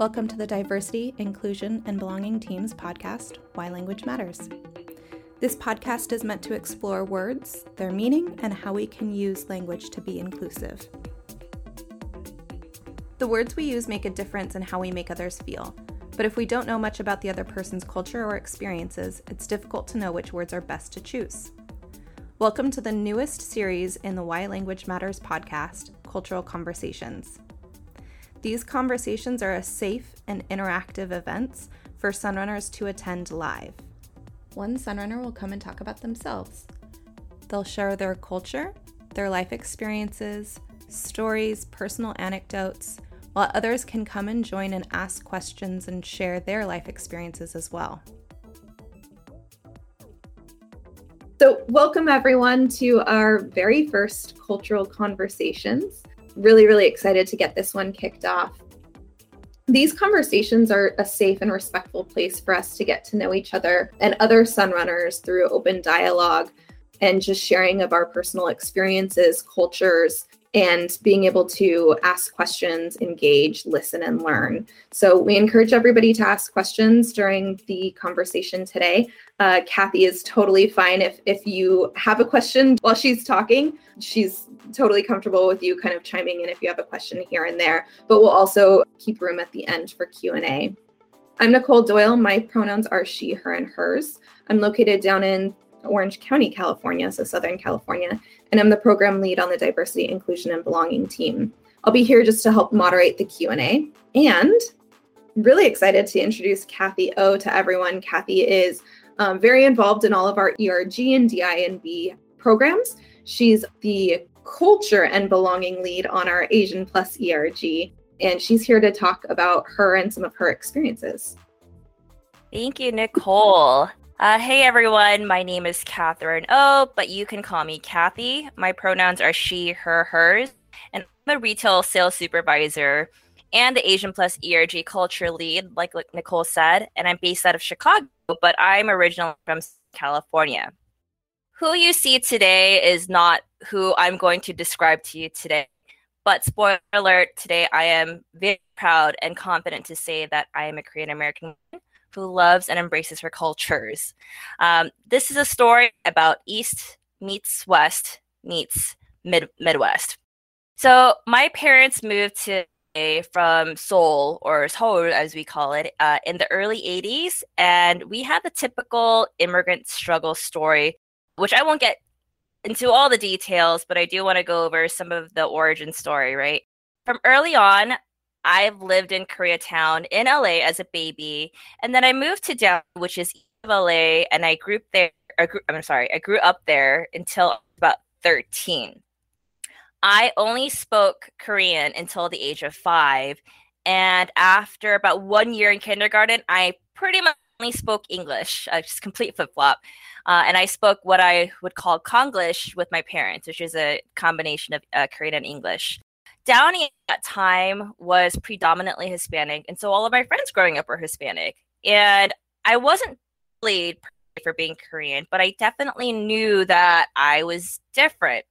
Welcome to the Diversity, Inclusion, and Belonging Teams podcast, Why Language Matters. This podcast is meant to explore words, their meaning, and how we can use language to be inclusive. The words we use make a difference in how we make others feel, but if we don't know much about the other person's culture or experiences, it's difficult to know which words are best to choose. Welcome to the newest series in the Why Language Matters podcast, Cultural Conversations. These conversations are a safe and interactive events for Sunrunners to attend live. One Sunrunner will come and talk about themselves. They'll share their culture, their life experiences, stories, personal anecdotes, while others can come and join and ask questions and share their life experiences as well. So welcome everyone to our very first Cultural Conversations. Really excited to get this one kicked off. These conversations are a safe and respectful place for us to get to know each other and other Sunrunners through open dialogue and just sharing of our personal experiences, cultures, and being able to ask questions, engage, listen, and learn. So we encourage everybody to ask questions during the conversation today. Kathy is totally fine if you have a question while she's talking. She's totally comfortable with you kind of chiming in if you have a question here and there, but we'll also keep room at the end for Q&A. I'm Nicole Doyle. My pronouns are she, her, and hers. I'm located down in Orange County, California, so Southern California, and I'm the program lead on the Diversity, Inclusion, and Belonging team. I'll be here just to help moderate the Q&A, and really excited to introduce Kathy Oh to everyone. Kathy is very involved in all of our ERG and DINB programs. She's the Culture and Belonging lead on our Asian Plus ERG, and she's here to talk about her and some of her experiences. Thank you, Nicole. Hey everyone, my name is Katherine Oh, but you can call me Kathy. My pronouns are she, her, hers, and I'm a retail sales supervisor and the Asian Plus ERG culture lead, like Nicole said, and I'm based out of Chicago, but I'm originally from California. Who you see today is not who I'm going to describe to you today, but spoiler alert, today I am very proud and confident to say that I am a Korean American woman who loves and embraces her cultures. This is a story about East meets West meets Midwest. So my parents moved to from Seoul, or Seoul as we call it, in the early 80s. And we had the typical immigrant struggle story, which I won't get into all the details, but I do want to go over some of the origin story, right? From early on, I've lived in Koreatown in LA as a baby, and then I moved to Downey, which is east of LA, and I grew up there until about 13. I only spoke Korean until the age of 5, and after about 1 year in kindergarten, I pretty much only spoke English, just complete flip-flop, and I spoke what I would call Konglish with my parents, which is a combination of Korean and English. Downey at that time was predominantly Hispanic, and so all of my friends growing up were Hispanic. And I wasn't bullied for being Korean, but I definitely knew that I was different.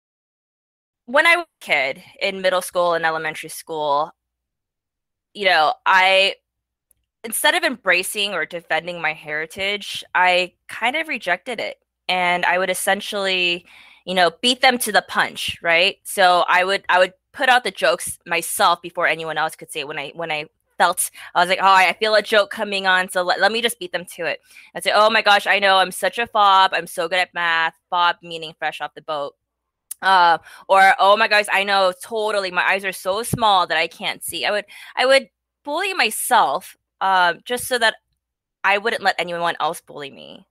When I was a kid in middle school and elementary school, I, instead of embracing or defending my heritage, I kind of rejected it. And I would essentially, beat them to the punch, right? So I would put out the jokes myself before anyone else could say it. When I felt, I was like, oh, I feel a joke coming on, so let me just beat them to it. I'd say, oh my gosh, I know, I'm such a fob. I'm so good at math. Fob meaning fresh off the boat. Or, oh my gosh, I know, totally, my eyes are so small that I can't see. I would bully myself just so that I wouldn't let anyone else bully me.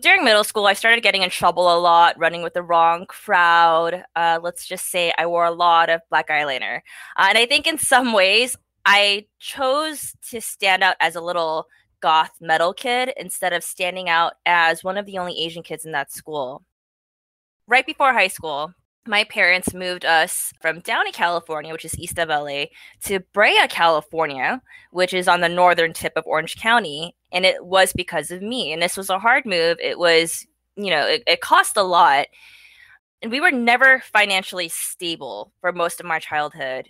During middle school, I started getting in trouble a lot, running with the wrong crowd. Let's just say I wore a lot of black eyeliner. And I think in some ways, I chose to stand out as a little goth metal kid instead of standing out as one of the only Asian kids in that school. Right before high school, my parents moved us from Downey, California, which is east of LA, to Brea, California, which is on the northern tip of Orange County. And it was because of me. And this was a hard move. It was, it cost a lot. And we were never financially stable for most of my childhood.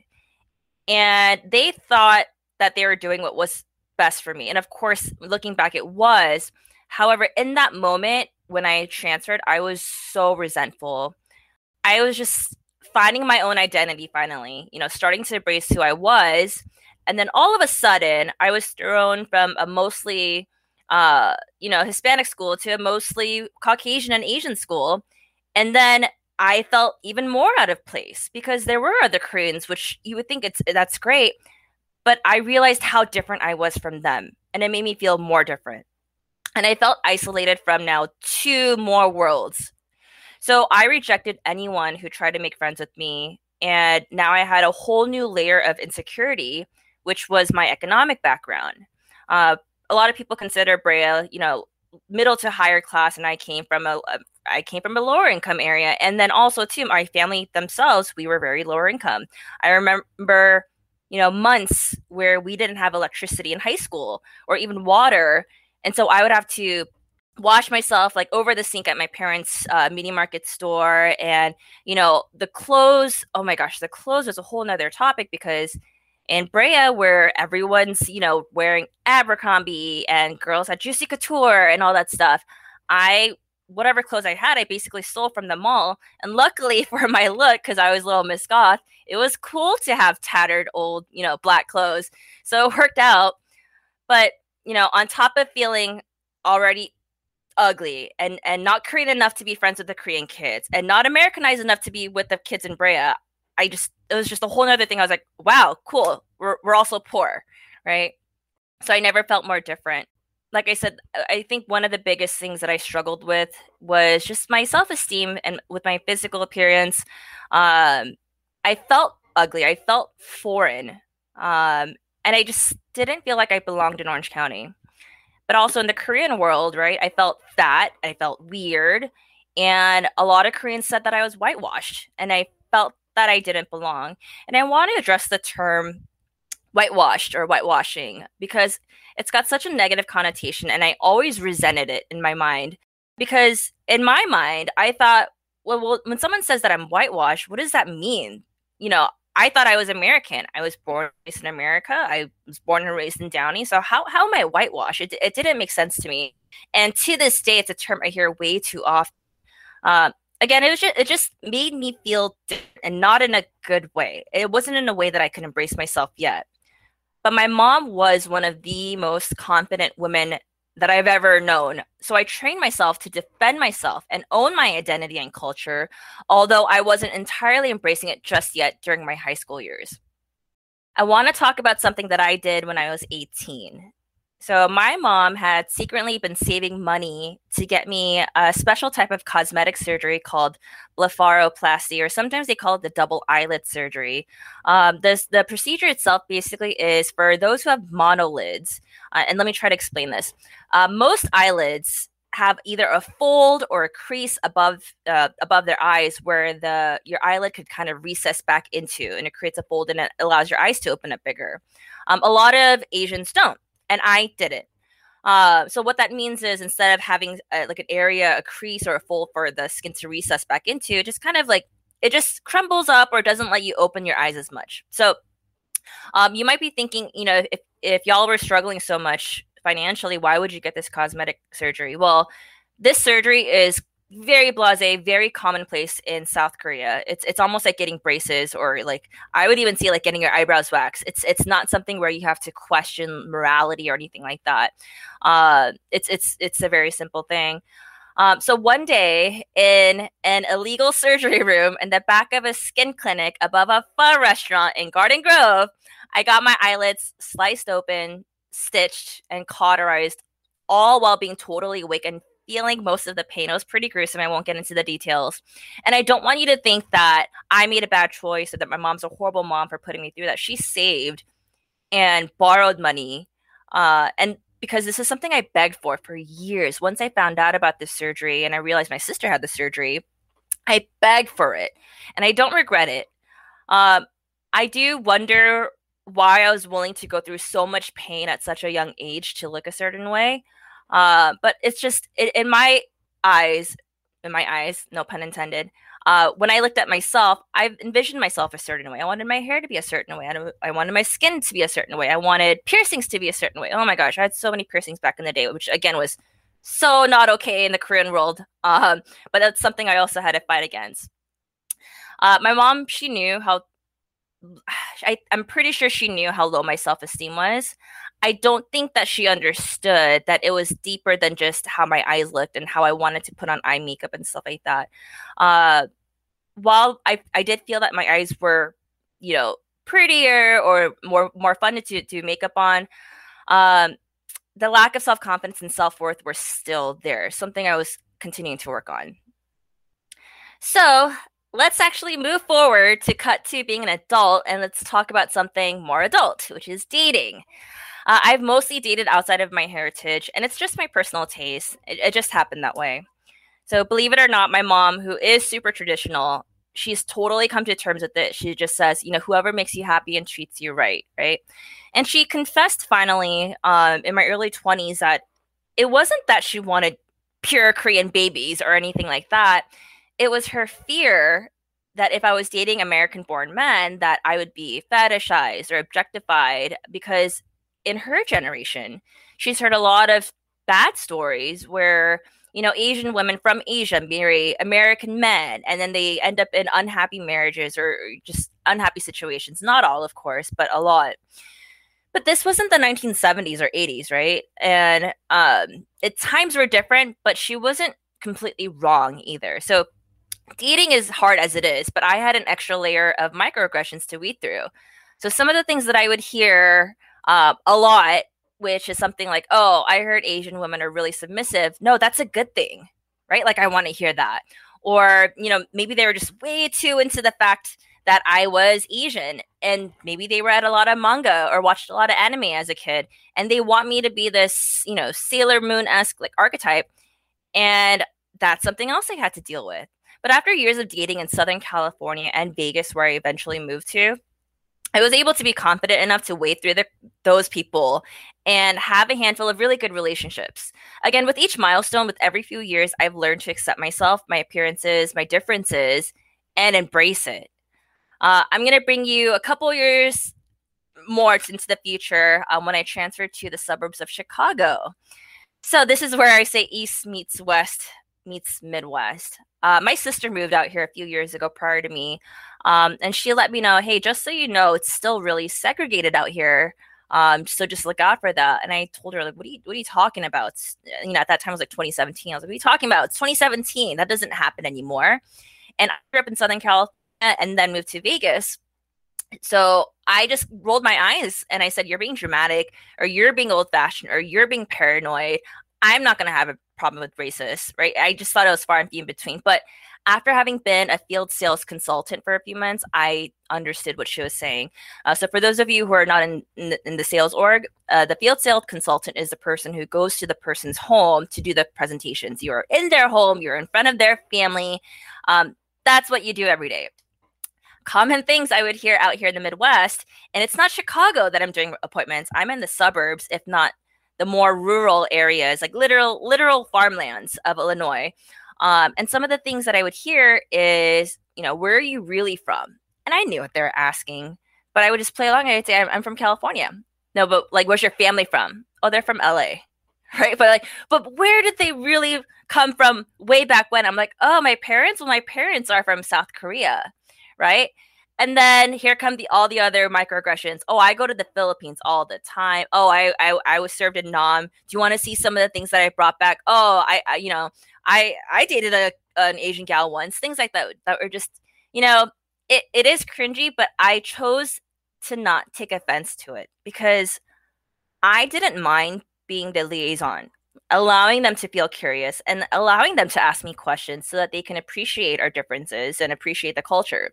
And they thought that they were doing what was best for me. And of course, looking back, it was. However, in that moment, when I transferred, I was so resentful. I was just finding my own identity finally, you know, starting to embrace who I was. And then all of a sudden, I was thrown from a mostly, Hispanic school to a mostly Caucasian and Asian school. And then I felt even more out of place because there were other Koreans, which you would think that's great. But I realized how different I was from them. And it made me feel more different. And I felt isolated from now two more worlds. So I rejected anyone who tried to make friends with me. And now I had a whole new layer of insecurity, which was my economic background. A lot of people consider Brea, you know, middle to higher class, and I came from a lower income area. And then also too, my family themselves, we were very lower income. I remember, you know, months where we didn't have electricity in high school or even water. And so I would have to wash myself like over the sink at my parents' mini market store. And, you know, the clothes, oh my gosh, the clothes was a whole nother topic because in Brea, where everyone's, you know, wearing Abercrombie and girls had Juicy Couture and all that stuff, whatever clothes I had, I basically stole from the mall. And luckily for my look, because I was Little Miss Goth, it was cool to have tattered old, you know, black clothes. So it worked out. But, you know, on top of feeling already ugly and not Korean enough to be friends with the Korean kids and not Americanized enough to be with the kids in Brea, it was just a whole nother thing. I was like, wow, cool. We're also poor, right? So I never felt more different. Like I said, I think one of the biggest things that I struggled with was just my self-esteem and with my physical appearance. I felt ugly. I felt foreign. And I just didn't feel like I belonged in Orange County. But also in the Korean world, right, I felt fat. I felt weird. And a lot of Koreans said that I was whitewashed. And I felt that I didn't belong. And I want to address the term whitewashed or whitewashing because it's got such a negative connotation, and I always resented it in my mind because in my mind I thought, well, when someone says that I'm whitewashed, what does that mean? You know, I thought I was American. I was born and raised in America. I was born and raised in Downey. So how am I whitewashed? It didn't make sense to me, and to this day, it's a term I hear way too often. Again, it just made me feel different, and not in a good way. It wasn't in a way that I could embrace myself yet. But my mom was one of the most confident women that I've ever known. So I trained myself to defend myself and own my identity and culture, although I wasn't entirely embracing it just yet during my high school years. I want to talk about something that I did when I was 18. So my mom had secretly been saving money to get me a special type of cosmetic surgery called blepharoplasty, or sometimes they call it the double eyelid surgery. The procedure itself basically is for those who have monolids. And let me try to explain this. Most eyelids have either a fold or a crease above their eyes where your eyelid could kind of recess back into, and it creates a fold and it allows your eyes to open up bigger. A lot of Asians don't. And I didn't. So what that means is instead of having like an area, a crease or a fold for the skin to recess back into, it just kind of like, it just crumbles up or doesn't let you open your eyes as much. So you might be thinking, you know, if y'all were struggling so much financially, why would you get this cosmetic surgery? Well, this surgery is very blasé, very commonplace in South Korea. It's almost like getting braces, or like I would even see like getting your eyebrows waxed. It's not something where you have to question morality or anything like that. It's a very simple thing. So one day in an illegal surgery room in the back of a skin clinic above a pho restaurant in Garden Grove, I got my eyelids sliced open, stitched, and cauterized, all while being totally awake and feeling most of the pain. It was pretty gruesome. I won't get into the details. And I don't want you to think that I made a bad choice or that my mom's a horrible mom for putting me through that. She saved and borrowed money. And because this is something I begged for years. Once I found out about this surgery and I realized my sister had the surgery, I begged for it. And I don't regret it. I do wonder why I was willing to go through so much pain at such a young age to look a certain way. But it's just in my eyes, no pun intended, When I looked at myself, I envisioned myself a certain way. I wanted my hair to be a certain way. I wanted my skin to be a certain way. I wanted piercings to be a certain way. Oh my gosh, I had so many piercings back in the day, which again was so not okay in the Korean world. But that's something I also had to fight against. My mom, she knew how, I'm pretty sure she knew how low my self-esteem was. I don't think that she understood that it was deeper than just how my eyes looked and how I wanted to put on eye makeup and stuff like that. While I did feel that my eyes were, you know, prettier or more fun to do makeup on, the lack of self-confidence and self-worth were still there, something I was continuing to work on. So let's actually move forward to cut to being an adult, and let's talk about something more adult, which is dating. I've mostly dated outside of my heritage, and it's just my personal taste. It just happened that way. So believe it or not, my mom, who is super traditional, she's totally come to terms with it. She just says, you know, whoever makes you happy and treats you right, right? And she confessed finally in my early 20s that it wasn't that she wanted pure Korean babies or anything like that. It was her fear that if I was dating American-born men, that I would be fetishized or objectified, because in her generation, she's heard a lot of bad stories where, you know, Asian women from Asia marry American men, and then they end up in unhappy marriages or just unhappy situations. Not all, of course, but a lot. But this wasn't the 1970s or 80s, right? And times were different, but she wasn't completely wrong either. So dating is hard as it is, but I had an extra layer of microaggressions to weed through. So some of the things that I would hear a lot, which is something like, oh, I heard Asian women are really submissive. No, that's a good thing, right? Like, I want to hear that. Or, you know, maybe they were just way too into the fact that I was Asian, and maybe they read a lot of manga or watched a lot of anime as a kid, and they want me to be this, you know, Sailor Moon-esque like archetype. And that's something else I had to deal with. But after years of dating in Southern California and Vegas, where I eventually moved to, I was able to be confident enough to wade through those people and have a handful of really good relationships. Again, with each milestone, with every few years, I've learned to accept myself, my appearances, my differences, and embrace it. I'm going to bring you a couple years more into the future when I transferred to the suburbs of Chicago. So this is where I say East meets West meets Midwest. My sister moved out here a few years ago prior to me, and she let me know, hey, just so you know, it's still really segregated out here, so just look out for that. And I told her, like, what are you talking about? You know, at that time, it was like 2017. I was like, what are you talking about? It's 2017. That doesn't happen anymore. And I grew up in Southern California and then moved to Vegas. So I just rolled my eyes and I said, you're being dramatic, or you're being old-fashioned, or you're being paranoid. I'm not going to have a problem with racists, right? I just thought it was far and few in between. But after having been a field sales consultant for a few months, I understood what she was saying. So for those of you who are not in the sales org, the field sales consultant is the person who goes to the person's home to do the presentations. You're in their home. You're in front of their family. That's what you do every day. Common things I would hear out here in the Midwest, and it's not Chicago that I'm doing appointments. I'm in the suburbs, if not the more rural areas, like literal farmlands of Illinois. And some of the things that I would hear is, you know, where are you really from? And I knew what they were asking, but I would just play along. And I'd say, I'm from California. No, but like, where's your family from? Oh, they're from LA, right? But like, but where did they really come from way back when? I'm like, oh, my parents? Well, my parents are from South Korea, right? And then here come all the other microaggressions. Oh, I go to the Philippines all the time. Oh, I was served in Nam. Do you want to see some of the things that I brought back? Oh, I dated an Asian gal once. Things like that were just, you know, it is cringy, but I chose to not take offense to it because I didn't mind being the liaison, allowing them to feel curious and allowing them to ask me questions so that they can appreciate our differences and appreciate the culture.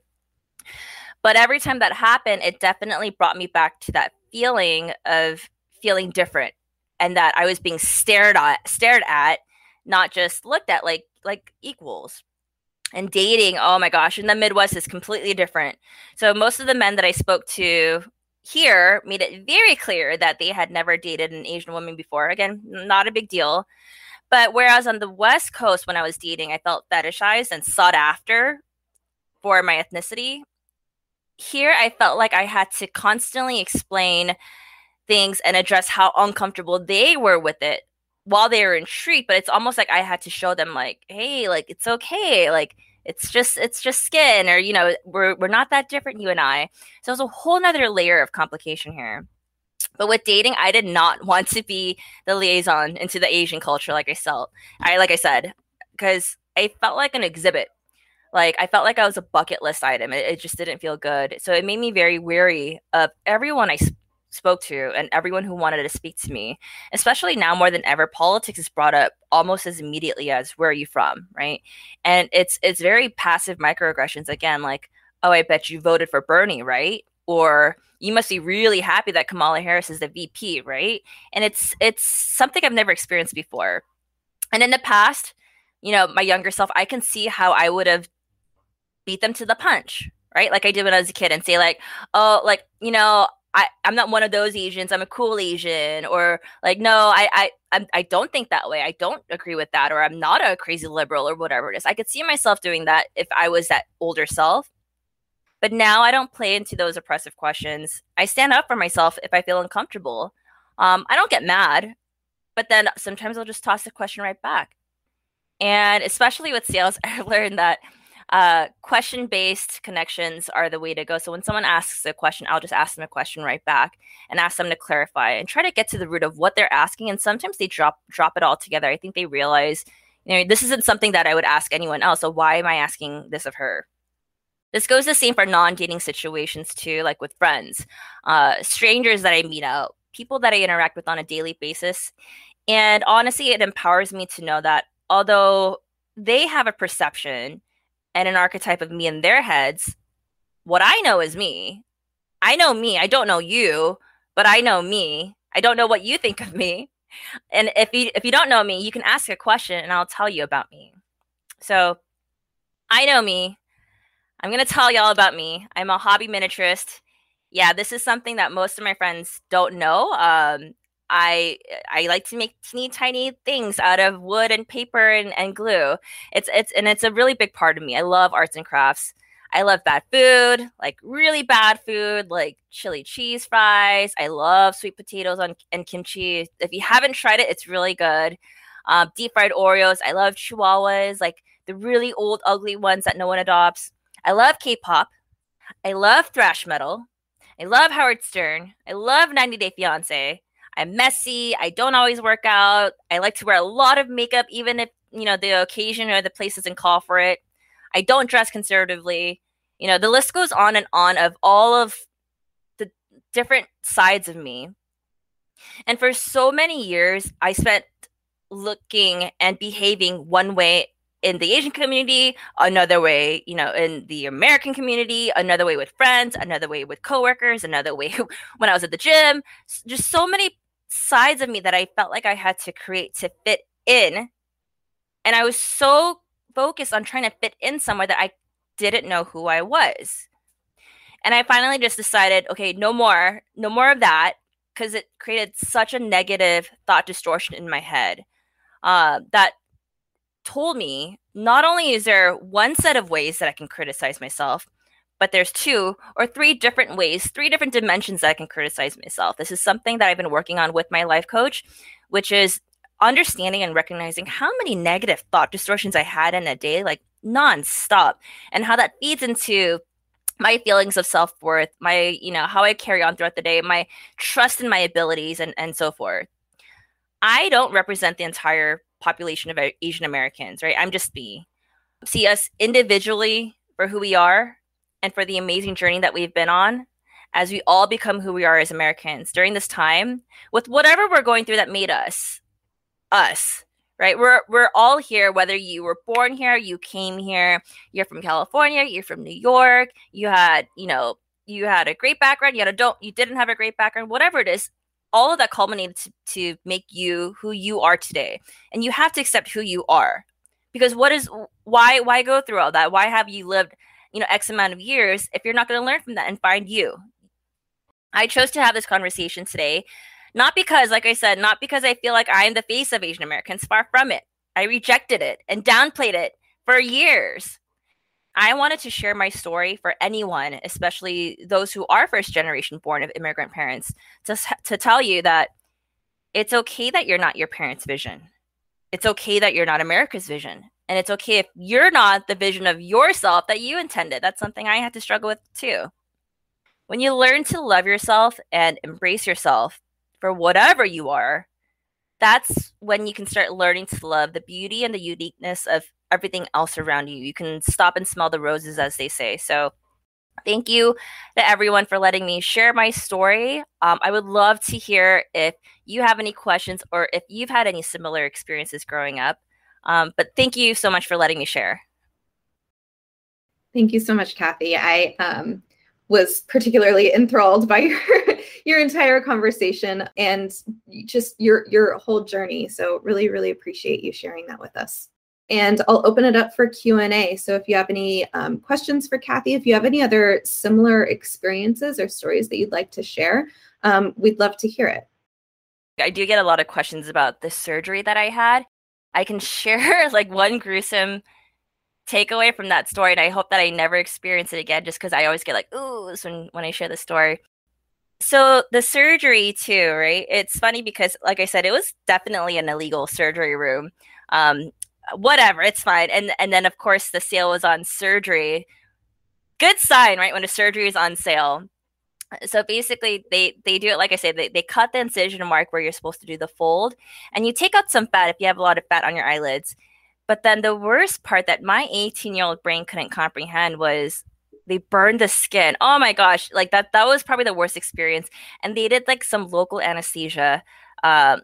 But every time that happened, it definitely brought me back to that feeling of feeling different and that I was being stared at, not just looked at like equals. And dating, oh my gosh, in the Midwest is completely different. So most of the men that I spoke to here made it very clear that they had never dated an Asian woman before. Again, not a big deal. But whereas on the West Coast, when I was dating, I felt fetishized and sought after for my ethnicity. Here, I felt like I had to constantly explain things and address how uncomfortable they were with it while they were intrigued. But it's almost like I had to show them, like, hey, like, it's okay. Like, it's just skin, or, you know, we're not that different, you and I. So it's a whole nother layer of complication here. But with dating, I did not want to be the liaison into the Asian culture, like I said, because I felt like an exhibit. Like, I felt like I was a bucket list item. It just didn't feel good. So it made me very wary of everyone I spoke to and everyone who wanted to speak to me. Especially now more than ever, politics is brought up almost as immediately as, where are you from, right? And it's very passive microaggressions. Again, like, oh, I bet you voted for Bernie, right? Or you must be really happy that Kamala Harris is the VP, right? And it's something I've never experienced before. And in the past, you know, my younger self, I can see how I would have beat them to the punch, right? Like I did when I was a kid, and say like, oh, like, you know, I'm not one of those Asians. I'm a cool Asian. Or like, no, I don't think that way. I don't agree with that. Or I'm not a crazy liberal, or whatever it is. I could see myself doing that if I was that older self. But now I don't play into those oppressive questions. I stand up for myself if I feel uncomfortable. I don't get mad, but then sometimes I'll just toss the question right back. And especially with sales, I've learned that question-based connections are the way to go. So when someone asks a question, I'll just ask them a question right back and ask them to clarify and try to get to the root of what they're asking. And sometimes they drop it all together. I think they realize, you know, this isn't something that I would ask anyone else. So why am I asking this of her? This goes the same for non-dating situations too, like with friends, strangers that I meet out, people that I interact with on a daily basis. And honestly, it empowers me to know that although they have a perception and an archetype of me in their heads, what I know is me. I know me. I don't know you, but I know me. I don't know what you think of me. And if you don't know me, you can ask a question and I'll tell you about me. So I know me. I'm going to tell y'all about me. I'm a hobby miniaturist. Yeah, this is something that most of my friends don't know. I like to make teeny tiny things out of wood and paper and glue. It's a really big part of me. I love arts and crafts. I love bad food, like really bad food, like chili cheese fries. I love sweet potatoes and kimchi. If you haven't tried it, it's really good. Deep fried Oreos. I love chihuahuas, like the really old ugly ones that no one adopts. I love K-pop. I love thrash metal. I love Howard Stern. I love 90 Day Fiancé. I'm messy. I don't always work out. I like to wear a lot of makeup, even if, you know, the occasion or the place doesn't call for it. I don't dress conservatively. You know, the list goes on and on of all of the different sides of me. And for so many years, I spent looking and behaving one way in the Asian community, another way, you know, in the American community, another way with friends, another way with coworkers, another way when I was at the gym. Just so many sides of me that I felt like I had to create to fit in. And I was so focused on trying to fit in somewhere that I didn't know who I was. And I finally just decided, okay, no more of that, because it created such a negative thought distortion in my head that told me not only is there one set of ways that I can criticize myself, but there's two or three different ways, three different dimensions that I can criticize myself. This is something that I've been working on with my life coach, which is understanding and recognizing how many negative thought distortions I had in a day, like nonstop, and how that feeds into my feelings of self-worth, my, you know, how I carry on throughout the day, my trust in my abilities and so forth. I don't represent the entire population of Asian Americans, right? I'm just me. See us individually for who we are and for the amazing journey that we've been on as we all become who we are as Americans during this time with whatever we're going through that made us, right? We're all here, whether you were born here, you came here, you're from California, you're from New York, you had a great background, you didn't have a great background, whatever it is. All of that culminated to make you who you are today. And you have to accept who you are. Because why go through all that? Why have you lived, you know, X amount of years if you're not going to learn from that and find you? I chose to have this conversation today, not because, like I said, not because I feel like I am the face of Asian Americans. Far from it. I rejected it and downplayed it for years. I wanted to share my story for anyone, especially those who are first generation born of immigrant parents, to tell you that it's okay that you're not your parents' vision. It's okay that you're not America's vision. And it's okay if you're not the vision of yourself that you intended. That's something I had to struggle with too. When you learn to love yourself and embrace yourself for whatever you are, that's when you can start learning to love the beauty and the uniqueness of everything else around you. You can stop and smell the roses, as they say. So thank you to everyone for letting me share my story. I would love to hear if you have any questions or if you've had any similar experiences growing up. But thank you so much for letting me share. Thank you so much, Kathy. I was particularly enthralled by your entire conversation and just your whole journey. So really, really appreciate you sharing that with us. And I'll open it up for Q&A. So if you have any questions for Kathy, if you have any other similar experiences or stories that you'd like to share, we'd love to hear it. I do get a lot of questions about the surgery that I had. I can share like one gruesome takeaway from that story, and I hope that I never experience it again, just because I always get like, ooh, when I share the story. So the surgery too, right? It's funny because, like I said, it was definitely an illegal surgery room. Whatever, it's fine. And then, of course, the sale was on surgery. Good sign, right, when a surgery is on sale. So basically, they do it, like I said, they cut the incision mark where you're supposed to do the fold. And you take out some fat if you have a lot of fat on your eyelids. But then the worst part that my 18-year-old brain couldn't comprehend was they burned the skin. Oh, my gosh. Like, that was probably the worst experience. And they did, like, some local anesthesia,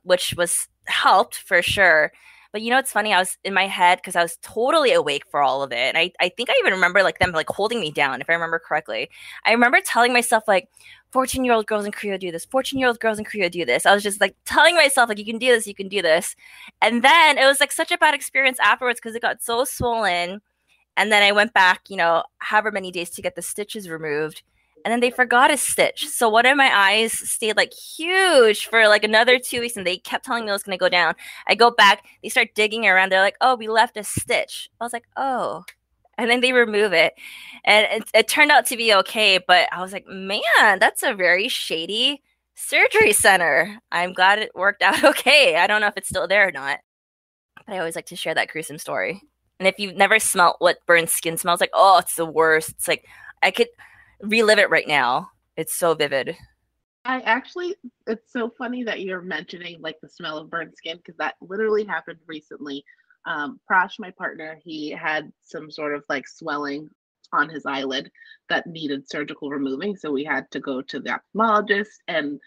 which was helped for sure. But, you know, it's funny. I was in my head because I was totally awake for all of it. And I think I even remember, like, them, like, holding me down, if I remember correctly. I remember telling myself, like, 14-year-old girls in Korea do this. 14-year-old girls in Korea do this. I was just, like, telling myself, like, you can do this. You can do this. And then it was, like, such a bad experience afterwards because it got so swollen. And then I went back, you know, however many days to get the stitches removed. And then they forgot a stitch. So one of my eyes stayed like huge for like another 2 weeks. And they kept telling me it was going to go down. I go back. They start digging around. They're like, oh, we left a stitch. I was like, oh. And then they remove it. And it turned out to be okay. But I was like, man, that's a very shady surgery center. I'm glad it worked out okay. I don't know if it's still there or not. But I always like to share that gruesome story. And if you've never smelled what burned skin smells like, oh, it's the worst. It's like I could relive it right now. It's so vivid. It's so funny that you're mentioning like the smell of burnt skin, because that literally happened recently. Prash, my partner, he had some sort of like swelling on his eyelid that needed surgical removing. So we had to go to the ophthalmologist, and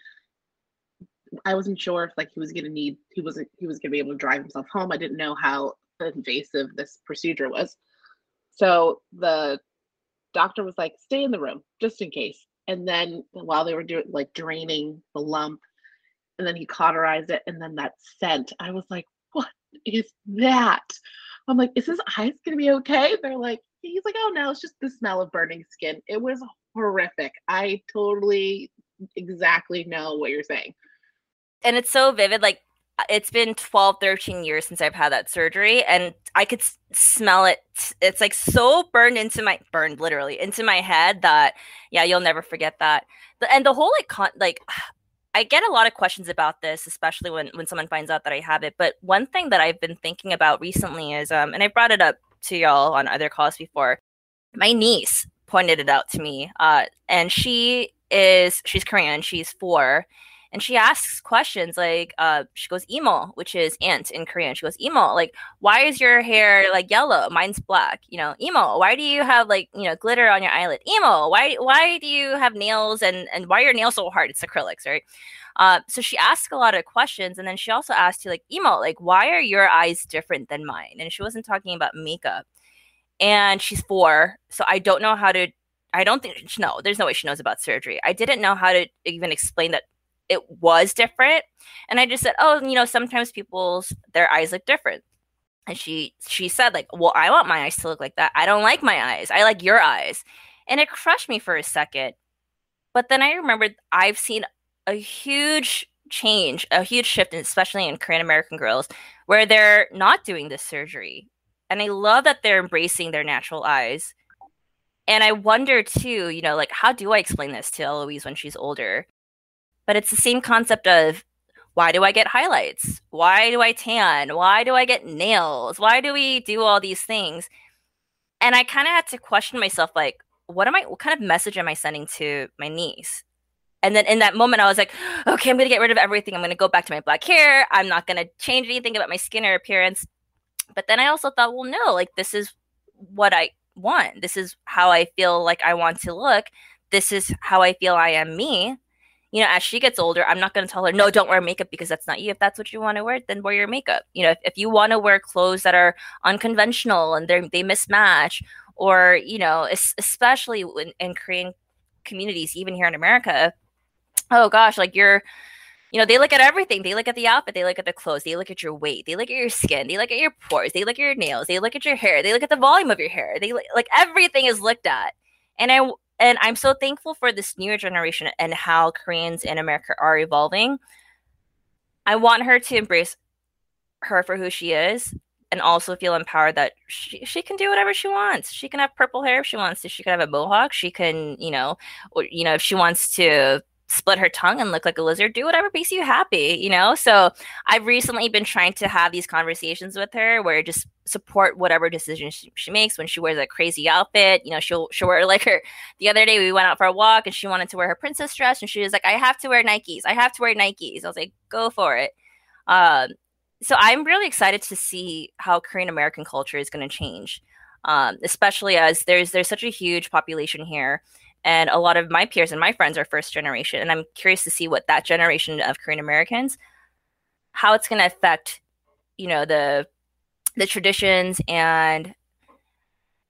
I wasn't sure if like he was gonna be able to drive himself home. I didn't know how invasive this procedure was. So the doctor was like, stay in the room just in case. And then while they were doing like draining the lump, and then he cauterized it, and then that scent, I was like, what is that? I'm like, is his eyes gonna be okay? They're like, he's like, oh no, it's just the smell of burning skin. It was horrific. I totally exactly know what you're saying, and it's so vivid. Like, it's been 12, 13 years since I've had that surgery, and I could smell it. It's like so burned literally into my head that, yeah, you'll never forget that. And the whole like I get a lot of questions about this, especially when someone finds out that I have it. But one thing that I've been thinking about recently is, and I brought it up to y'all on other calls before, my niece pointed it out to me, and she's Korean, she's 4. And she asks questions like, she goes, "Emo," which is aunt in Korean. She goes, "Emo," like, why is your hair like yellow? Mine's black. You know, "Emo, why do you have like, you know, glitter on your eyelid? Emo, why do you have nails and why are your nails so hard?" It's acrylics, right? So she asks a lot of questions. And then she also asked you like, "Emo, like, why are your eyes different than mine?" And she wasn't talking about makeup. And she's 4. So I don't know how to, I don't think, no, there's no way she knows about surgery. I didn't know how to even explain that it was different. And I just said, oh, you know, sometimes their eyes look different. And she said like, well, I want my eyes to look like that. I don't like my eyes. I like your eyes. And it crushed me for a second. But then I remembered I've seen a huge change, a huge shift, especially in Korean American girls, where they're not doing this surgery. And I love that they're embracing their natural eyes. And I wonder too, you know, like, how do I explain this to Eloise when she's older? But it's the same concept of, why do I get highlights? Why do I tan? Why do I get nails? Why do we do all these things? And I kind of had to question myself, like, what kind of message am I sending to my niece? And then in that moment, I was like, okay, I'm going to get rid of everything. I'm going to go back to my black hair. I'm not going to change anything about my skin or appearance. But then I also thought, well, no, like, this is what I want. This is how I feel like I want to look. This is how I feel I am me. You know, as she gets older, I'm not going to tell her, no, don't wear makeup because that's not you. If that's what you want to wear, then wear your makeup. You know, if you want to wear clothes that are unconventional and they mismatch, or, you know, especially in Korean communities, even here in America, oh gosh, like you know, they look at everything. They look at the outfit. They look at the clothes. They look at your weight. They look at your skin. They look at your pores. They look at your nails. They look at your hair. They look at the volume of your hair. They like everything is looked at. And I'm so thankful for this newer generation and how Koreans in America are evolving. I want her to embrace her for who she is and also feel empowered that she can do whatever she wants. She can have purple hair if she wants to. She can have a mohawk. She can, if she wants to split her tongue and look like a lizard, do whatever makes you happy, you know? So I've recently been trying to have these conversations with her where just support whatever decision she makes. When she wears a crazy outfit, you know, she'll wear like her. The other day we went out for a walk and she wanted to wear her princess dress and she was like, I have to wear Nikes. I have to wear Nikes. I was like, go for it. So I'm really excited to see how Korean American culture is going to change, especially as there's such a huge population here. And a lot of my peers and my friends are first generation. And I'm curious to see what that generation of Korean Americans, how it's going to affect, you know, the traditions and,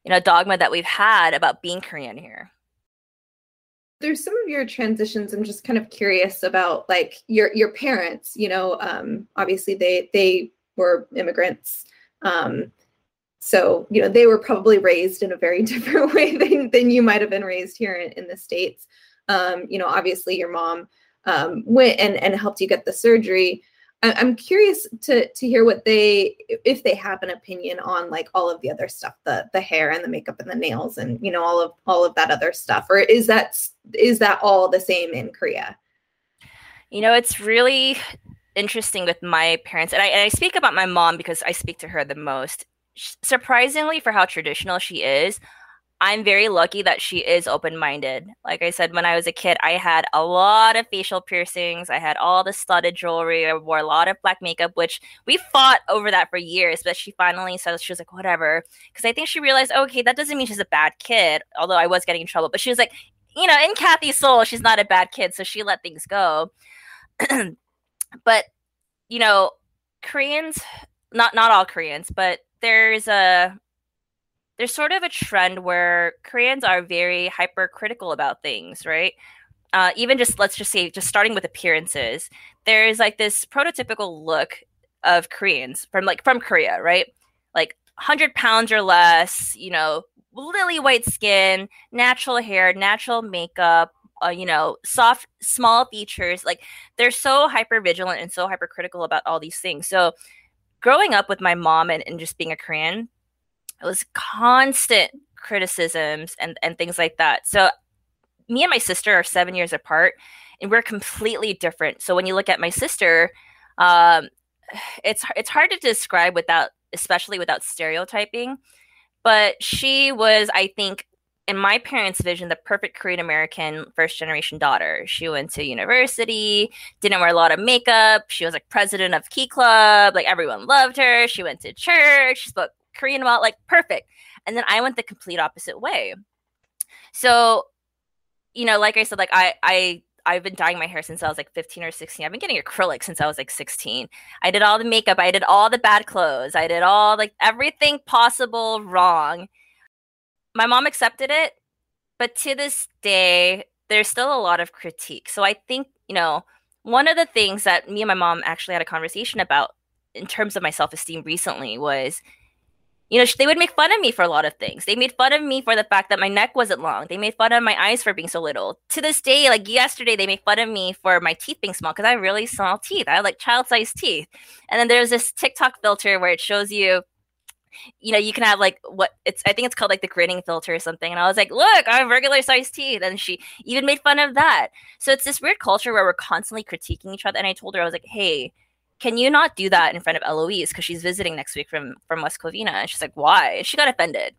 you know, dogma that we've had about being Korean here. Through some of your transitions, I'm just kind of curious about, like, your parents, you know, obviously they were immigrants. So, you know, they were probably raised in a very different way than you might have been raised here in the States. You know, obviously your mom went and helped you get the surgery. I'm curious to hear what if they have an opinion on, like, all of the other stuff, the hair and the makeup and the nails and, you know, all of that other stuff. Or is that all the same in Korea? You know, it's really interesting with my parents. And I speak about my mom because I speak to her the most. Surprisingly, for how traditional she is, I'm very lucky that she is open-minded. Like I said, when I was a kid, I had a lot of facial piercings. I had all the studded jewelry. I wore a lot of black makeup, which we fought over that for years. But she finally said, she was like, whatever. Because I think she realized, okay, that doesn't mean she's a bad kid, although I was getting in trouble. But she was like, you know, in Kathy's soul, she's not a bad kid. So she let things go. But, you know, Koreans, not all Koreans, but there's sort of a trend where Koreans are very hypercritical about things, right? Even just, let's just say, just starting with appearances, there's like this prototypical look of Koreans from Korea, right? Like 100 pounds or less, you know, lily white skin, natural hair, natural makeup, you know, soft, small features. Like, they're so hypervigilant and so hypercritical about all these things. So growing up with my mom and just being a Korean, it was constant criticisms and things like that. So me and my sister are 7 years apart, and we're completely different. So when you look at my sister, it's hard to describe especially without stereotyping. But she was, I think, in my parents' vision, the perfect Korean American first generation daughter. She went to university, didn't wear a lot of makeup. She was like president of Key Club. Like, everyone loved her. She went to church. She spoke Korean well, like, perfect. And then I went the complete opposite way. So, you know, like I said, like I've been dyeing my hair since I was like 15 or 16. I've been getting acrylic since I was like 16. I did all the makeup. I did all the bad clothes. I did all, like, everything possible wrong. My mom accepted it, but to this day, there's still a lot of critique. So I think, you know, one of the things that me and my mom actually had a conversation about in terms of my self-esteem recently was, you know, they would make fun of me for a lot of things. They made fun of me for the fact that my neck wasn't long. They made fun of my eyes for being so little. To this day, like yesterday, they make fun of me for my teeth being small because I have really small teeth. I have like child-sized teeth. And then there's this TikTok filter where it shows you you know, you can have like what it's, I think it's called like the grinning filter or something. And I was like, look, I have regular sized teeth. And she even made fun of that. So it's this weird culture where we're constantly critiquing each other. And I told her, I was like, hey, can you not do that in front of Eloise? Because she's visiting next week from West Covina. And she's like, why? She got offended.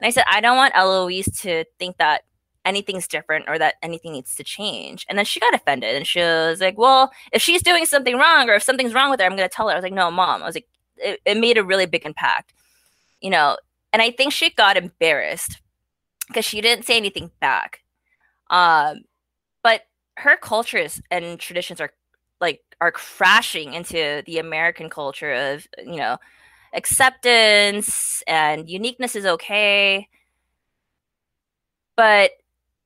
And I said, I don't want Eloise to think that anything's different or that anything needs to change. And then she got offended. And she was like, well, if she's doing something wrong or if something's wrong with her, I'm going to tell her. I was like, no, Mom. I was like, it made a really big impact, you know. And I think she got embarrassed because she didn't say anything back. But her cultures and traditions are crashing into the American culture of, you know, acceptance and uniqueness is okay. But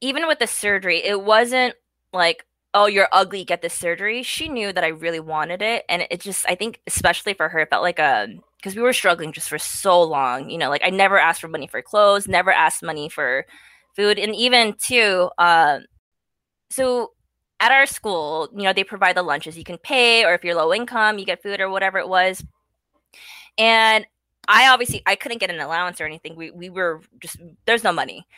even with the surgery, it wasn't like, oh, you're ugly, get this surgery. She knew that I really wanted it. And it just, I think, especially for her, it felt like because we were struggling just for so long. You know, like I never asked for money for clothes, never asked money for food. And even too, so at our school, you know, they provide the lunches. You can pay, or if you're low income, you get food or whatever it was. And I couldn't get an allowance or anything. We were just, there's no money.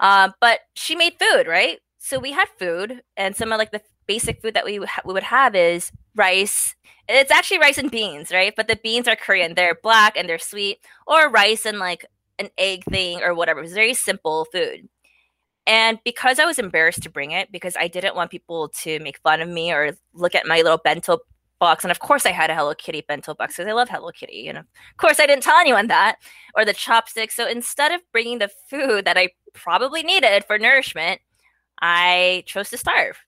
But she made food, right? So we had food, and some of like the basic food that we would have is rice. It's actually rice and beans, right? But the beans are Korean. They're black and they're sweet, or rice and like an egg thing or whatever. It was very simple food. And because I was embarrassed to bring it, because I didn't want people to make fun of me or look at my little bento box. And of course I had a Hello Kitty bento box because I love Hello Kitty. You know, of course I didn't tell anyone that, or the chopsticks. So instead of bringing the food that I probably needed for nourishment, I chose to starve,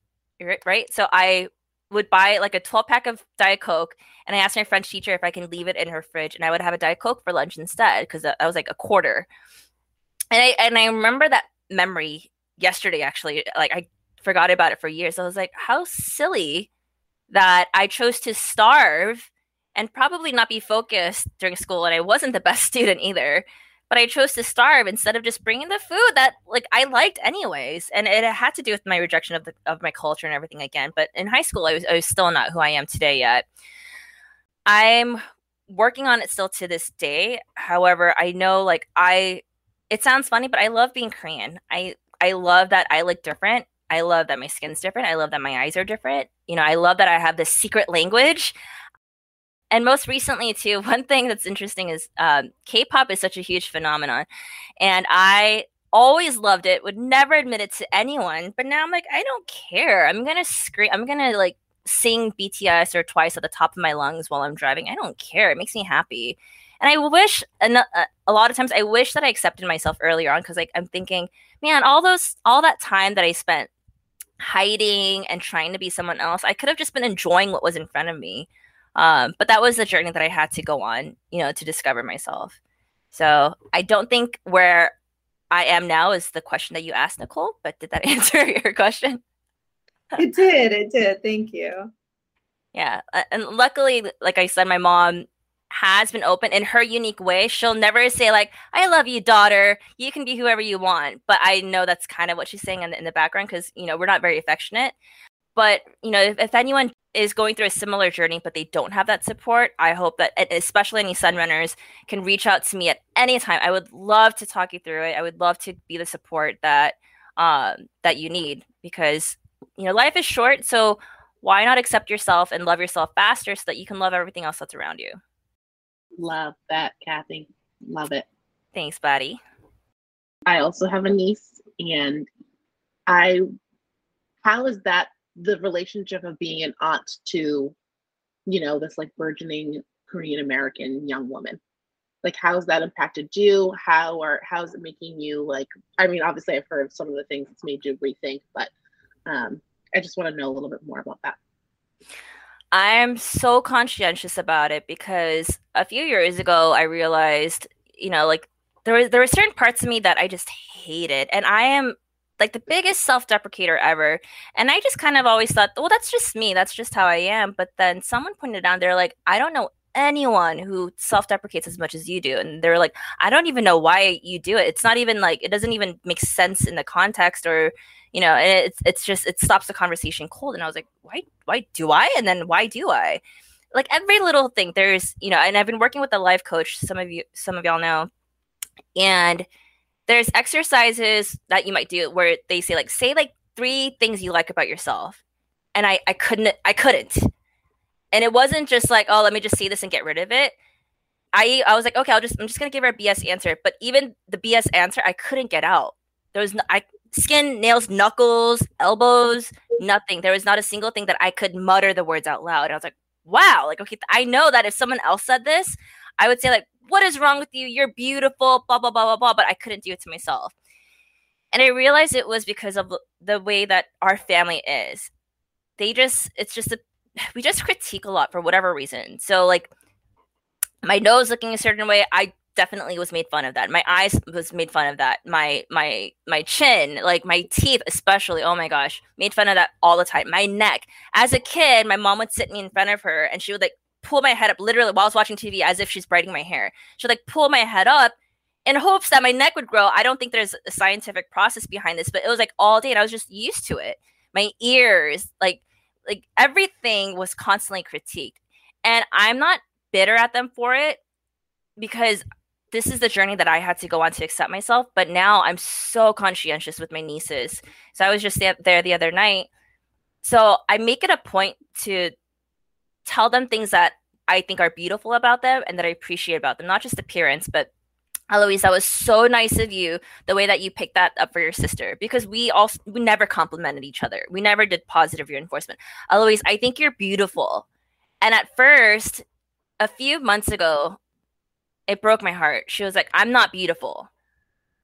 right? So I would buy like a 12-pack of Diet Coke, and I asked my French teacher if I can leave it in her fridge, and I would have a Diet Coke for lunch instead because that was like a quarter. And I remember that memory yesterday, actually. Like I forgot about it for years. I was like, how silly that I chose to starve and probably not be focused during school, and I wasn't the best student either. But I chose to starve instead of just bringing the food that like I liked anyways. And it had to do with my rejection of my culture and everything again. But in high school, I was still not who I am today yet. I'm working on it still to this day. However, I know like it sounds funny, but I love being Korean. I love that I look different. I love that my skin's different. I love that my eyes are different. You know, I love that I have this secret language. And most recently, too, one thing that's interesting is K-pop is such a huge phenomenon. And I always loved it, would never admit it to anyone. But now I'm like, I don't care. I'm going to scream. I'm going to like sing BTS or Twice at the top of my lungs while I'm driving. I don't care. It makes me happy. And I wish a lot of times I wish that I accepted myself earlier on, because like I'm thinking, man, all that time that I spent hiding and trying to be someone else, I could have just been enjoying what was in front of me. But that was the journey that I had to go on, you know, to discover myself. So I don't think where I am now is the question that you asked, Nicole, but did that answer your question? It did. Thank you. Yeah. And luckily, like I said, my mom has been open in her unique way. She'll never say like, I love you, daughter. You can be whoever you want. But I know that's kind of what she's saying in the background because, you know, we're not very affectionate. But, you know, if anyone is going through a similar journey, but they don't have that support, I hope that, especially any Sunrunners, can reach out to me at any time. I would love to talk you through it. I would love to be the support that you need, because, you know, life is short. So why not accept yourself and love yourself faster so that you can love everything else that's around you? Love that, Kathy. Love it. Thanks, buddy. I also have a niece, and how is that the relationship of being an aunt to, you know, this like burgeoning Korean American young woman? Like, how's that impacted you? How's it making you like, I mean, obviously I've heard of some of the things that's made you rethink, but I just want to know a little bit more about that. I'm so conscientious about it because a few years ago I realized, you know, like there were certain parts of me that I just hated, and I am like the biggest self-deprecator ever. And I just kind of always thought, well, that's just me. That's just how I am. But then someone pointed out, they're like, I don't know anyone who self-deprecates as much as you do. And they're like, I don't even know why you do it. It's not even like, it doesn't even make sense in the context, or, you know, and it's just, it stops the conversation cold. And I was like, why do I? And then why do I? like every little thing there's, you know, and I've been working with a life coach. Some of y'all know, and there's exercises that you might do where they say three things you like about yourself. And I couldn't. And it wasn't just like, oh, let me just see this and get rid of it. I was like, okay, I'm just going to give her a BS answer. But even the BS answer, I couldn't get out. There was skin, nails, knuckles, elbows, nothing. There was not a single thing that I could mutter the words out loud. I was like, wow. Like, okay, I know that if someone else said this, I would say like, what is wrong with you? You're beautiful, blah, blah, blah, blah, blah. But I couldn't do it to myself. And I realized it was because of the way that our family is. We just critique a lot for whatever reason. So like my nose looking a certain way, I definitely was made fun of that. My eyes was made fun of that. My chin, like my teeth especially, oh my gosh, made fun of that all the time. My neck. As a kid, my mom would sit me in front of her and she would like pull my head up literally while I was watching TV as if she's braiding my hair. She'd like pull my head up in hopes that my neck would grow. I don't think there's a scientific process behind this, but it was like all day and I was just used to it. My ears, like everything was constantly critiqued. And I'm not bitter at them for it because this is the journey that I had to go on to accept myself. But now I'm so conscientious with my nieces. So I was just there the other night. So I make it a point to tell them things that I think are beautiful about them and that I appreciate about them, not just appearance, but Eloise, that was so nice of you, the way that you picked that up for your sister, because we never complimented each other. We never did positive reinforcement. Eloise, I think you're beautiful. And at first, a few months ago, it broke my heart. She was like, I'm not beautiful.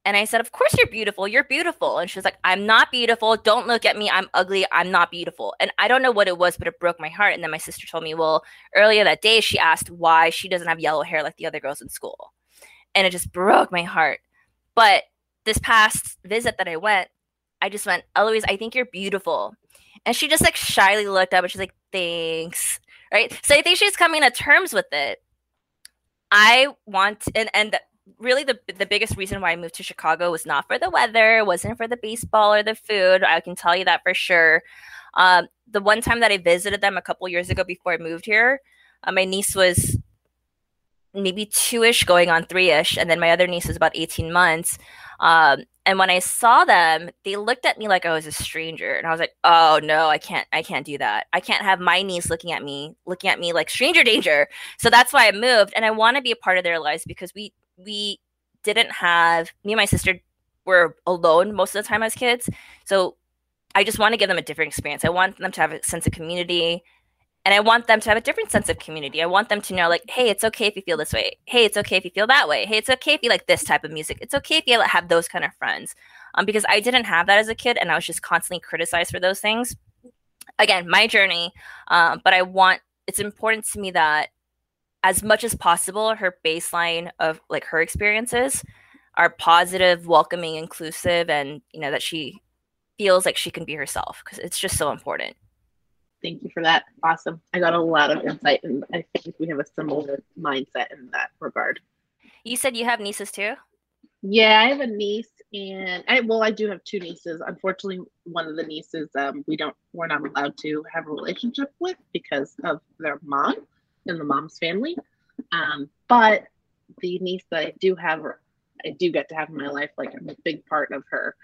And I said, of course you're beautiful. You're beautiful. And she was like, I'm not beautiful. Don't look at me. I'm ugly. I'm not beautiful. And I don't know what it was, but it broke my heart. And then my sister told me, well, earlier that day, she asked why she doesn't have yellow hair like the other girls in school. And it just broke my heart. But this past visit that I just went, Eloise, I think you're beautiful. And she just like shyly looked up and she's like, thanks. Right. So I think she's coming to terms with it. I want, and really the biggest reason why I moved to Chicago was not for the weather. It wasn't for the baseball or the food. I can tell you that for sure. The one time that I visited them a couple years ago before I moved here, my niece was maybe 2-ish going on 3-ish. And then my other niece was about 18 months. And when I saw them, they looked at me like I was a stranger. And I was like, oh no, I can't do that. I can't have my niece looking at me like stranger danger. So that's why I moved. And I want to be a part of their lives because we didn't have, me and my sister were alone most of the time as kids. So I just want to give them a different experience. I want them to have a sense of community. And I want them to have a different sense of community. I want them to know, like, hey, it's okay if you feel this way. Hey, it's okay if you feel that way. Hey, it's okay if you like this type of music. It's okay if you have those kind of friends. Because I didn't have that as a kid, and I was just constantly criticized for those things. Again, my journey. But it's important to me that as much as possible, her baseline of, like, her experiences are positive, welcoming, inclusive, and, you know, that she feels like she can be herself because it's just so important. Thank you for that. Awesome. I got a lot of insight, and I think we have a similar mindset in that regard. You said you have nieces too? Yeah, I have a niece, and I do have two nieces. Unfortunately, one of the nieces we're not allowed to have a relationship with because of their mom and the mom's family. But the niece that I do have, I do get to have in my life, like I'm a big part of her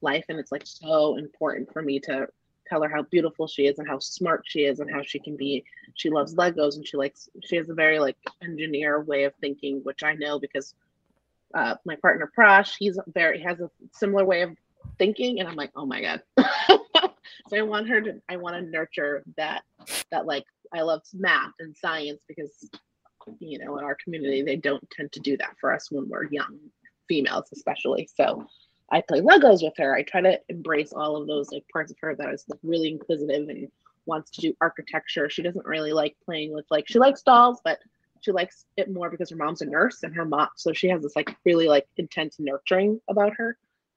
life, and it's like so important for me to tell her how beautiful she is and how smart she is and how she can be. She loves Legos and she has a very like engineer way of thinking, which I know because my partner Prash, he has a similar way of thinking, and I'm like, oh my God. So I want to nurture that like I love math and science because, you know, in our community they don't tend to do that for us when we're young, females especially. So I play Legos with her. I try to embrace all of those like parts of her that is like really inquisitive and wants to do architecture. She doesn't really like playing with like, she likes dolls, but she likes it more because her mom's a nurse and her mom. So she has this like really like intense nurturing about her,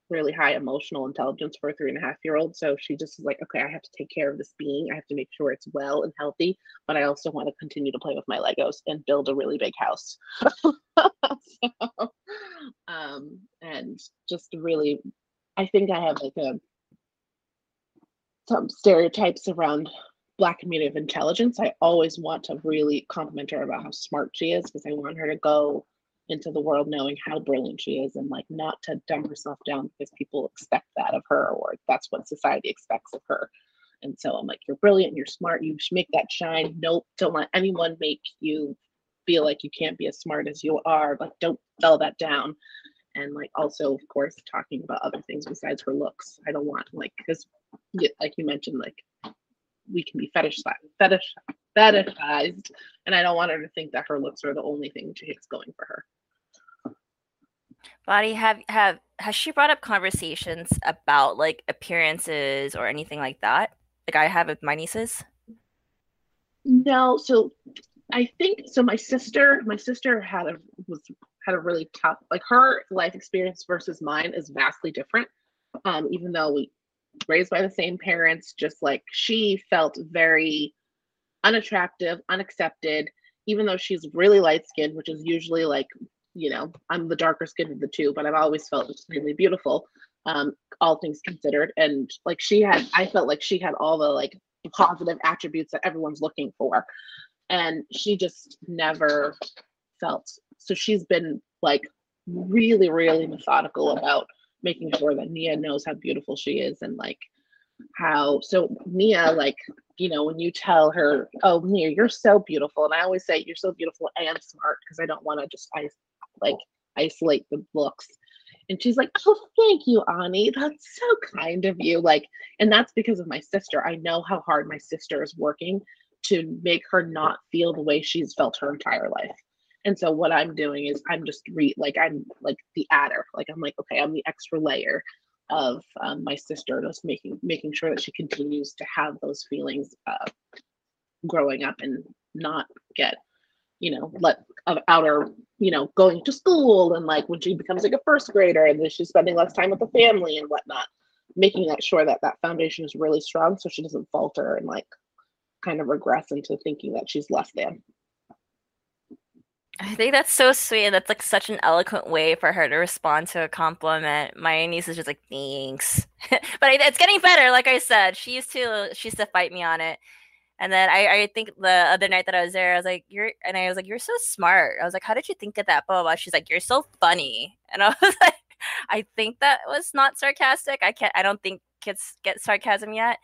really high emotional intelligence for a 3.5-year-old. So she just is like, okay, I have to take care of this being. I have to make sure it's well and healthy, but I also want to continue to play with my Legos and build a really big house. So, and just really, I think I have like some stereotypes around Black community of intelligence, I always want to really compliment her about how smart she is, because I want her to go into the world knowing how brilliant she is, and like not to dumb herself down because people expect that of her, or that's what society expects of her. And so I'm like, you're brilliant, you're smart, you should make that shine. Nope, don't let anyone make you feel like you can't be as smart as you are. Like, don't dull that down. And like, also, of course, talking about other things besides her looks. I don't want, like, because like you mentioned, like, we can be fetishized, and I don't want her to think that her looks are the only thing she has going for her. Lottie, has she brought up conversations about like appearances or anything like that? Like I have with my nieces? No, so I think so. My sister had a really tough, like, her life experience versus mine is vastly different. Even though we raised by the same parents, just like she felt very unattractive, unaccepted, even though she's really light skinned, which is usually like, you know, I'm the darker skinned of the two, but I've always felt extremely beautiful, all things considered. And like I felt like she had all the like positive attributes that everyone's looking for. And she just never felt, so she's been like really, really methodical about making sure that Nia knows how beautiful she is, and like how, so Nia, like, you know, when you tell her, oh, Nia, you're so beautiful. And I always say you're so beautiful and smart, because I don't want to just isolate the looks. And she's like, oh, thank you, Ani. That's so kind of you. Like, and that's because of my sister. I know how hard my sister is working to make her not feel the way she's felt her entire life. And so what I'm doing is I'm just I'm like the adder. Like, I'm like, okay, I'm the extra layer of my sister, just making sure that she continues to have those feelings growing up, and not get, you know, let outer, you know, going to school, and like when she becomes like a first grader and then she's spending less time with the family and whatnot, making that sure that that foundation is really strong, so she doesn't falter and like kind of regress into thinking that she's less than. I think that's so sweet. That's like such an eloquent way for her to respond to a compliment. My niece is just like, thanks. But it's getting better. Like I said, she used to fight me on it. And then I think the other night that I was there, I was like, you're so smart. I was like, how did you think of that? Blah, blah, blah. She's like, you're so funny. And I was like, I think that was not sarcastic. I don't think kids get sarcasm yet.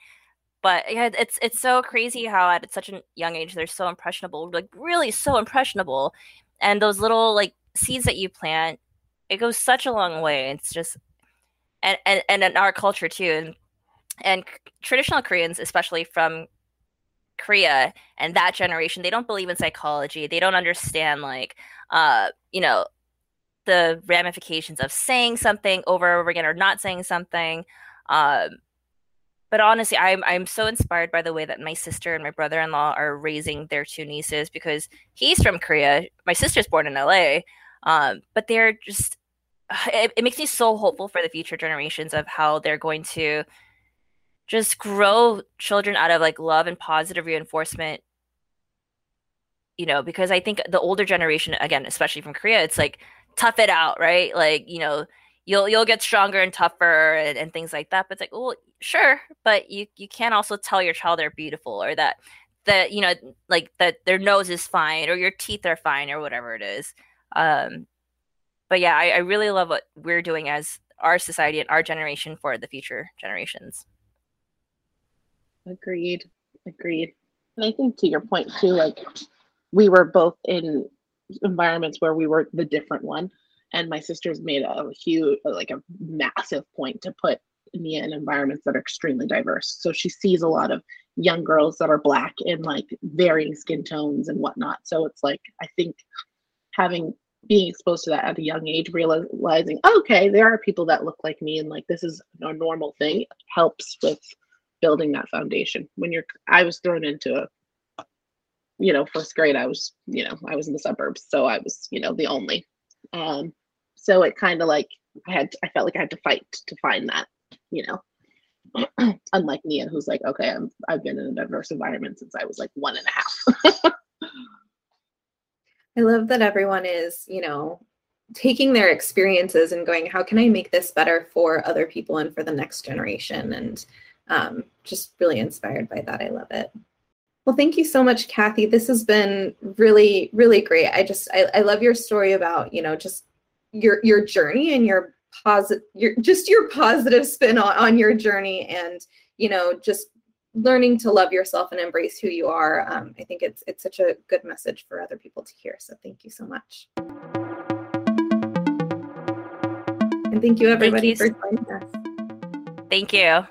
But yeah, it's so crazy how at such a young age they're so impressionable, like really so impressionable. And those little like seeds that you plant, it goes such a long way. It's just and in our culture too, and traditional Koreans, especially from Korea and that generation, they don't believe in psychology. They don't understand like you know, the ramifications of saying something over and over again or not saying something. But honestly, I'm so inspired by the way that my sister and my brother-in-law are raising their two nieces, because he's from Korea. My sister's born in LA, but they're just it makes me so hopeful for the future generations of how they're going to just grow children out of like love and positive reinforcement. You know, because I think the older generation, again, especially from Korea, it's like tough it out, right? Like, you know, you'll get stronger and tougher and things like that. But it's like, well, sure, but you can also tell your child they're beautiful, or that you know, like that their nose is fine or your teeth are fine or whatever it is. But yeah, I really love what we're doing as our society and our generation for the future generations. Agreed. And I think to your point too, like we were both in environments where we were the different one. And my sister's made a massive point to put Nia in environments that are extremely diverse. So she sees a lot of young girls that are Black in like varying skin tones and whatnot. So it's like, I think being exposed to that at a young age, realizing, okay, there are people that look like me and like this is a normal thing, helps with building that foundation. I was thrown into a, you know, first grade, I was in the suburbs. So I was, you know, the only. So it kind of like I felt like I had to fight to find that, you know, unlike Nia, who's like, okay, I've been in a diverse environment since I was like 1.5. I love that everyone is, you know, taking their experiences and going, how can I make this better for other people and for the next generation? And just really inspired by that. I love it. Well, thank you so much, Kathy. This has been really, really great. I love your story about, you know, just your journey and your positive, your positive spin on your journey, and, you know, just learning to love yourself and embrace who you are. I think it's such a good message for other people to hear. So thank you so much. And thank you everybody for joining us. Thank you.